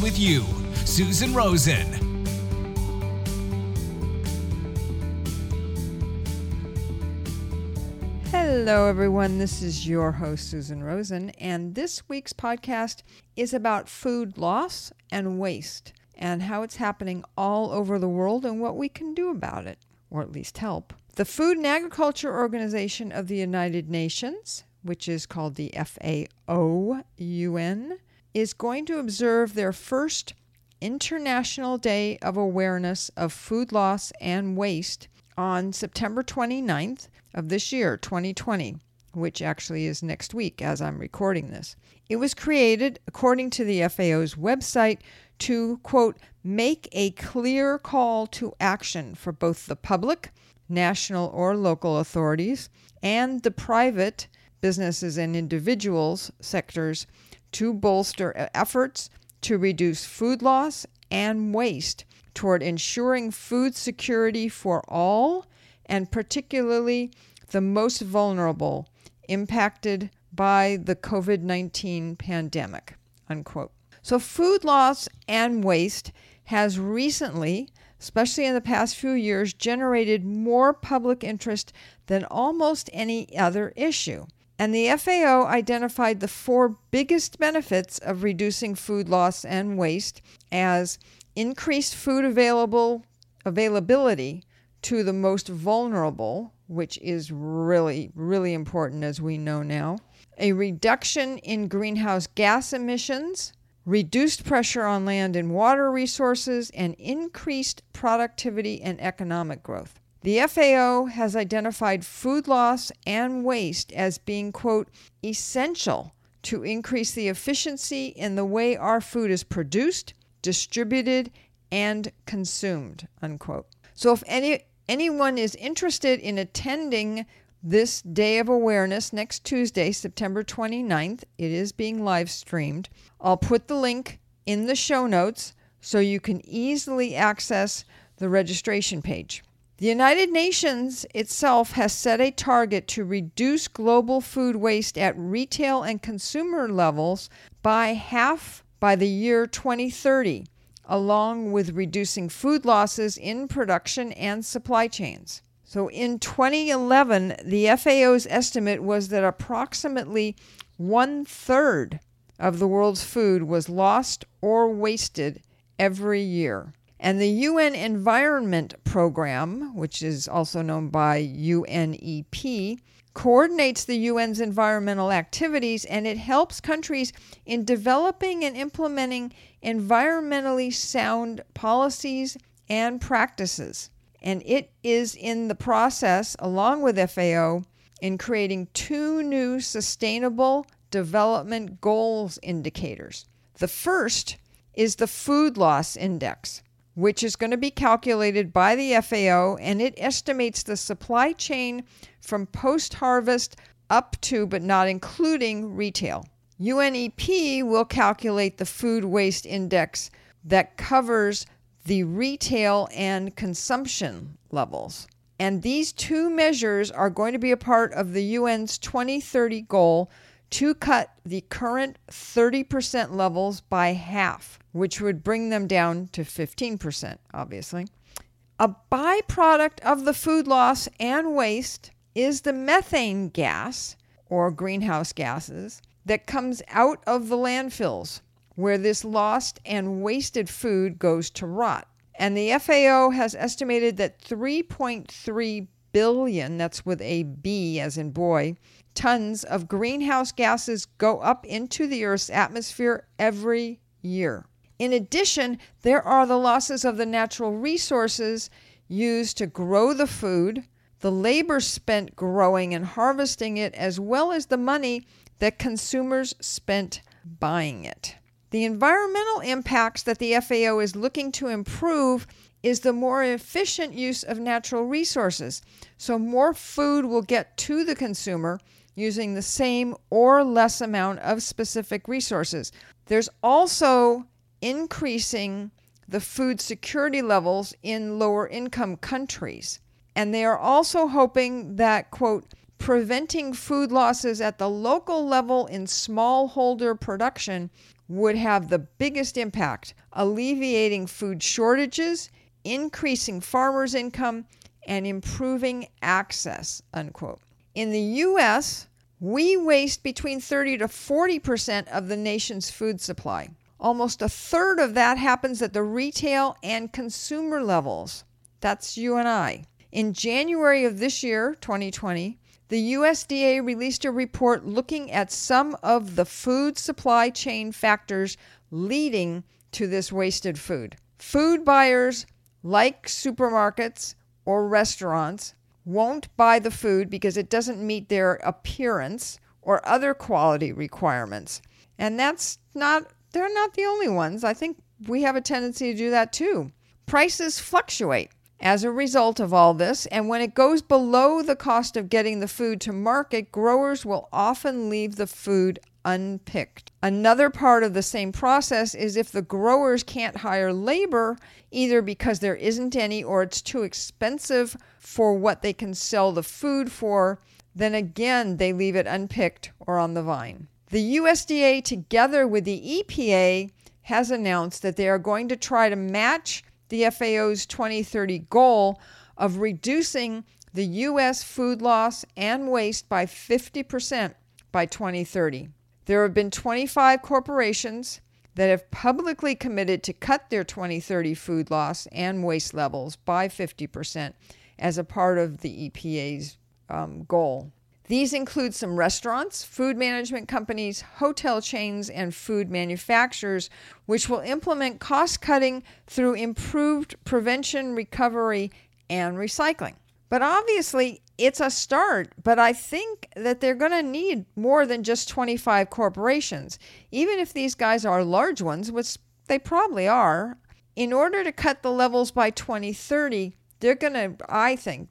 with you, Susan Rosen. Hello, everyone. This is your host, Susan Rosen, and this week's podcast is about food loss and waste and how it's happening all over the world and what we can do about it, or at least help. The Food and Agriculture Organization of the United Nations, which is called the FAO UN, is going to observe their first International Day of Awareness of Food Loss and Waste on September 29th of this year, 2020, which actually is next week as I'm recording this. It was created, according to the FAO's website, to, quote, make a clear call to action for both the public, national or local authorities, and the private businesses and individuals sectors to bolster efforts to reduce food loss and waste toward ensuring food security for all, and particularly the most vulnerable impacted by the COVID-19 pandemic, unquote. So food loss and waste has recently, especially in the past few years, generated more public interest than almost any other issue. And the FAO identified the four biggest benefits of reducing food loss and waste as increased food availability to the most vulnerable, which is really, really important as we know now, a reduction in greenhouse gas emissions, reduced pressure on land and water resources, and increased productivity and economic growth. The FAO has identified food loss and waste as being, quote, essential to increase the efficiency in the way our food is produced, distributed, and consumed, unquote. So if anyone is interested in attending this Day of Awareness next Tuesday, September 29th, it is being live streamed. I'll put the link in the show notes so you can easily access the registration page. The United Nations itself has set a target to reduce global food waste at retail and consumer levels by half by the year 2030, along with reducing food losses in production and supply chains. So in 2011, the FAO's estimate was that approximately 1/3 of the world's food was lost or wasted every year. And the UN Environment Program, which is also known by UNEP, coordinates the UN's environmental activities, and it helps countries in developing and implementing environmentally sound policies and practices. And it is in the process, along with FAO, in creating two new Sustainable Development Goals indicators. The first is the Food Loss Index, which is going to be calculated by the FAO, and it estimates the supply chain from post-harvest up to, but not including, retail. UNEP will calculate the food waste index that covers the retail and consumption levels. And these two measures are going to be a part of the UN's 2030 goal to cut the current 30% levels by half, which would bring them down to 15%, obviously. A byproduct of the food loss and waste is the methane gas, or greenhouse gases, that comes out of the landfills, where this lost and wasted food goes to rot. And the FAO has estimated that 3.3 billion, that's with a B as in boy, tons of greenhouse gases go up into the Earth's atmosphere every year. In addition, there are the losses of the natural resources used to grow the food, the labor spent growing and harvesting it, as well as the money that consumers spent buying it. The environmental impacts that the FAO is looking to improve is the more efficient use of natural resources. So more food will get to the consumer using the same or less amount of specific resources. There's also increasing the food security levels in lower income countries. And they are also hoping that, quote, preventing food losses at the local level in smallholder production would have the biggest impact, alleviating food shortages, increasing farmers' income, and improving access, unquote. In the U.S., we waste between 30 to 40% of the nation's food supply. Almost a third of that happens at the retail and consumer levels. That's you and I. In January of this year, 2020, the USDA released a report looking at some of the food supply chain factors leading to this wasted food. Food buyers, like supermarkets or restaurants, won't buy the food because it doesn't meet their appearance or other quality requirements. And they're not the only ones. I think we have a tendency to do that too. Prices fluctuate as a result of all this, and when it goes below the cost of getting the food to market, growers will often leave the food unpicked. Another part of the same process is if the growers can't hire labor, either because there isn't any or it's too expensive for what they can sell the food for, then again they leave it unpicked or on the vine. The USDA, together with the EPA, has announced that they are going to try to match the FAO's 2030 goal of reducing the U.S. food loss and waste by 50% by 2030. There have been 25 corporations that have publicly committed to cut their 2030 food loss and waste levels by 50% as a part of the EPA's goal. These include some restaurants, food management companies, hotel chains, and food manufacturers, which will implement cost-cutting through improved prevention, recovery, and recycling. But obviously, it's a start, but I think that they're going to need more than just 25 corporations, even if these guys are large ones, which they probably are. In order to cut the levels by 2030, they're going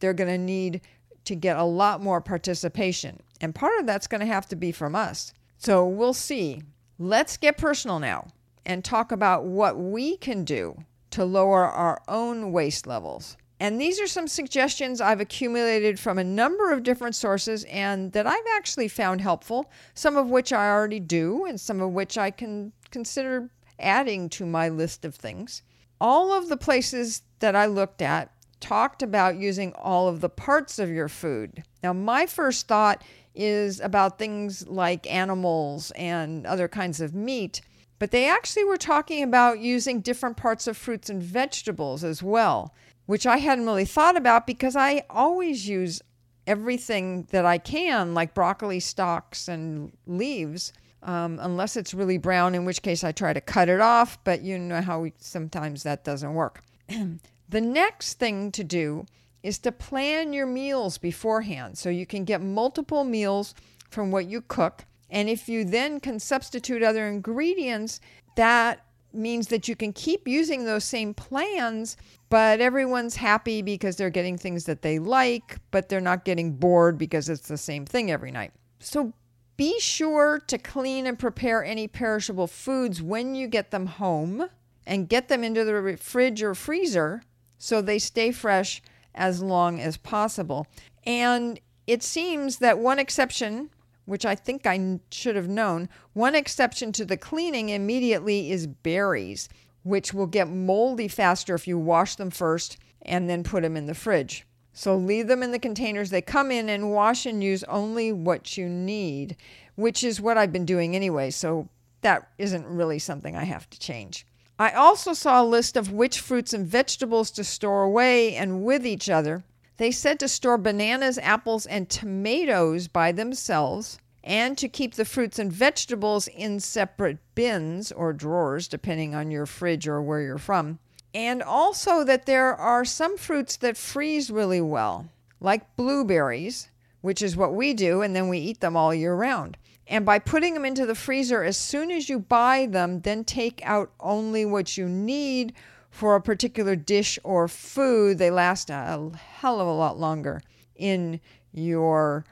to need to get a lot more participation. And part of that's going to have to be from us. So we'll see. Let's get personal now and talk about what we can do to lower our own waste levels. And these are some suggestions I've accumulated from a number of different sources and that I've actually found helpful, some of which I already do and some of which I can consider adding to my list of things. All of the places that I looked at talked about using all of the parts of your food. Now, my first thought is about things like animals and other kinds of meat, but they actually were talking about using different parts of fruits and vegetables as well, which I hadn't really thought about because I always use everything that I can, like broccoli stalks and leaves, unless it's really brown, in which case I try to cut it off, but you know how sometimes that doesn't work. The next thing to do is to plan your meals beforehand so you can get multiple meals from what you cook. And if you then can substitute other ingredients, that means that you can keep using those same plans, but everyone's happy because they're getting things that they like, but they're not getting bored because it's the same thing every night. So be sure to clean and prepare any perishable foods when you get them home and get them into the fridge or freezer so they stay fresh as long as possible. And it seems that one exception, which I think I should have known, one exception to the cleaning immediately is berries, which will get moldy faster if you wash them first and then put them in the fridge. So leave them in the containers they come in and wash and use only what you need, which is what I've been doing anyway, so that isn't really something I have to change. I also saw a list of which fruits and vegetables to store away and with each other. They said to store bananas, apples, and tomatoes by themselves and to keep the fruits and vegetables in separate bins or drawers, depending on your fridge or where you're from. And also that there are some fruits that freeze really well, like blueberries, which is what we do, and then we eat them all year round. And by putting them into the freezer, as soon as you buy them, then take out only what you need for a particular dish or food. They last a hell of a lot longer in your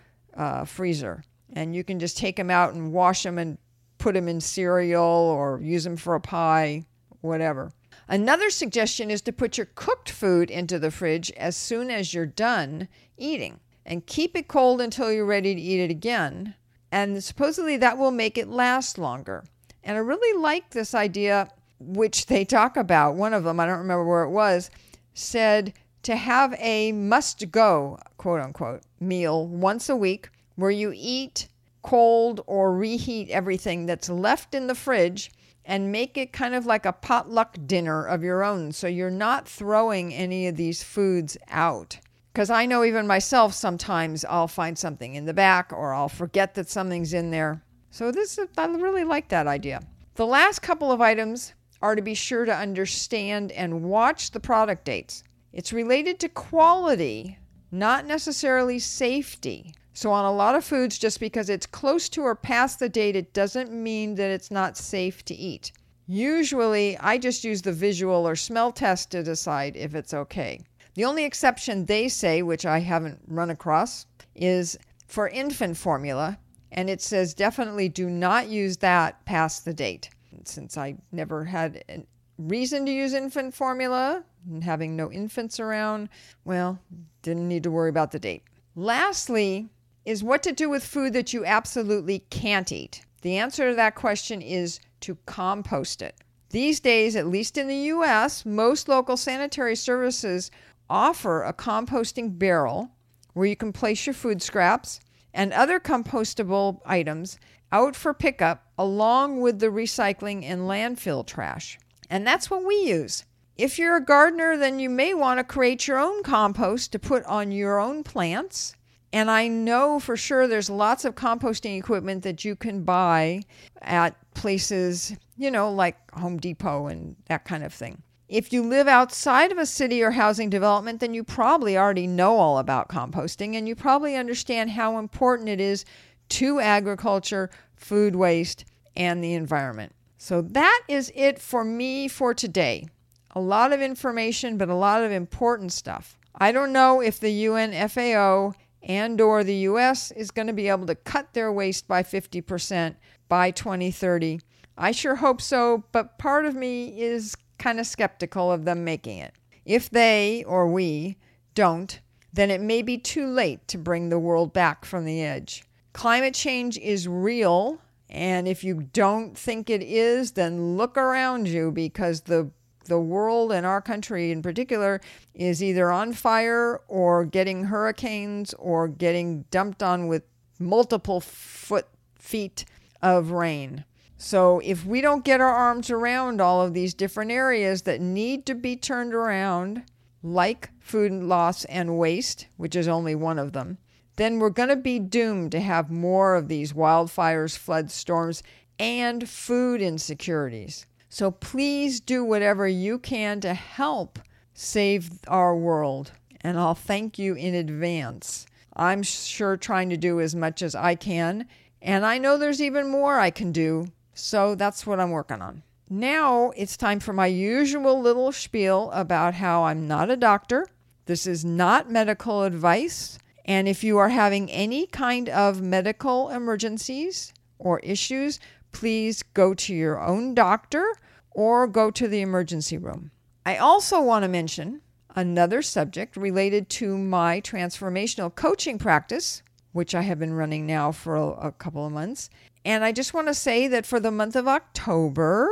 freezer. And you can just take them out and wash them and put them in cereal or use them for a pie, whatever. Another suggestion is to put your cooked food into the fridge as soon as you're done eating and keep it cold until you're ready to eat it again. And supposedly that will make it last longer. And I really like this idea, which they talk about. One of them, I don't remember where it was, said to have a must-go, quote-unquote, meal once a week where you eat cold or reheat everything that's left in the fridge and make it kind of like a potluck dinner of your own, so you're not throwing any of these foods out. Because I know even myself, sometimes I'll find something in the back or I'll forget that something's in there. So I really like that idea. The last couple of items are to be sure to understand and watch the product dates. It's related to quality, not necessarily safety. So on a lot of foods, just because it's close to or past the date, it doesn't mean that it's not safe to eat. Usually, I just use the visual or smell test to decide if it's okay. The only exception they say, which I haven't run across, is for infant formula, and it says definitely do not use that past the date. Since I never had a reason to use infant formula, and having no infants around, well, didn't need to worry about the date. Lastly is what to do with food that you absolutely can't eat. The answer to that question is to compost it. These days, at least in the U.S., most local sanitary services offer a composting barrel where you can place your food scraps and other compostable items out for pickup along with the recycling and landfill trash. And that's what we use. If you're a gardener, then you may want to create your own compost to put on your own plants. And I know for sure there's lots of composting equipment that you can buy at places, you know, like Home Depot and that kind of thing. If you live outside of a city or housing development, then you probably already know all about composting and you probably understand how important it is to agriculture, food waste, and the environment. So that is it for me for today. A lot of information, but a lot of important stuff. I don't know if the UN, FAO, and or the U.S. is going to be able to cut their waste by 50% by 2030. I sure hope so, but part of me is kind of skeptical of them making it. If they or we don't, then it may be too late to bring the world back from the edge. Climate change is real, and if you don't think it is, then look around you, because the world and our country in particular is either on fire or getting hurricanes or getting dumped on with multiple feet of rain. So if we don't get our arms around all of these different areas that need to be turned around, like food loss and waste, which is only one of them, then we're going to be doomed to have more of these wildfires, floods, storms, and food insecurities. So please do whatever you can to help save our world. And I'll thank you in advance. I'm sure trying to do as much as I can. And I know there's even more I can do. So that's what I'm working on. Now it's time for my usual little spiel about how I'm not a doctor. This is not medical advice. And if you are having any kind of medical emergencies or issues, please go to your own doctor or go to the emergency room. I also want to mention another subject related to my transformational coaching practice, which I have been running now for a couple of months. And I just want to say that for the month of October,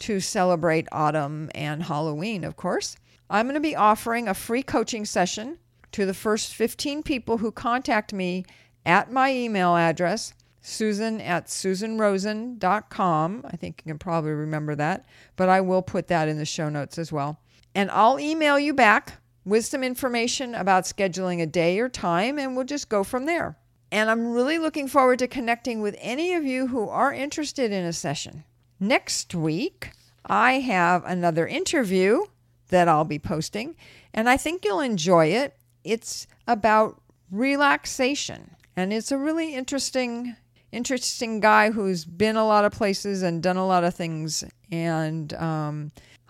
to celebrate autumn and Halloween, of course, I'm going to be offering a free coaching session to the first 15 people who contact me at my email address, Susan@SusanRosen.com. I think you can probably remember that, but I will put that in the show notes as well. And I'll email you back with some information about scheduling a day or time, and we'll just go from there. And I'm really looking forward to connecting with any of you who are interested in a session. Next week, I have another interview that I'll be posting, and I think you'll enjoy it. It's about relaxation, and it's a really interesting interesting guy who's been a lot of places and done a lot of things. And I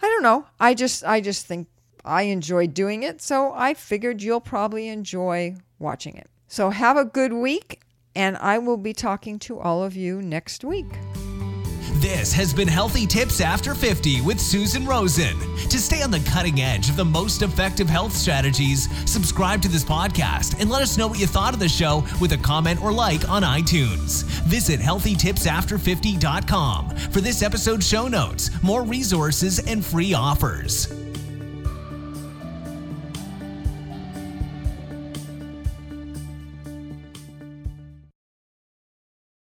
don't know. I just think I enjoy doing it. So I figured you'll probably enjoy watching it. So have a good week. And I will be talking to all of you next week. This has been Healthy Tips After 50 with Susan Rosen. To stay on the cutting edge of the most effective health strategies, subscribe to this podcast and let us know what you thought of the show with a comment or like on iTunes. Visit HealthyTipsAfter50.com for this episode's show notes, more resources, and free offers.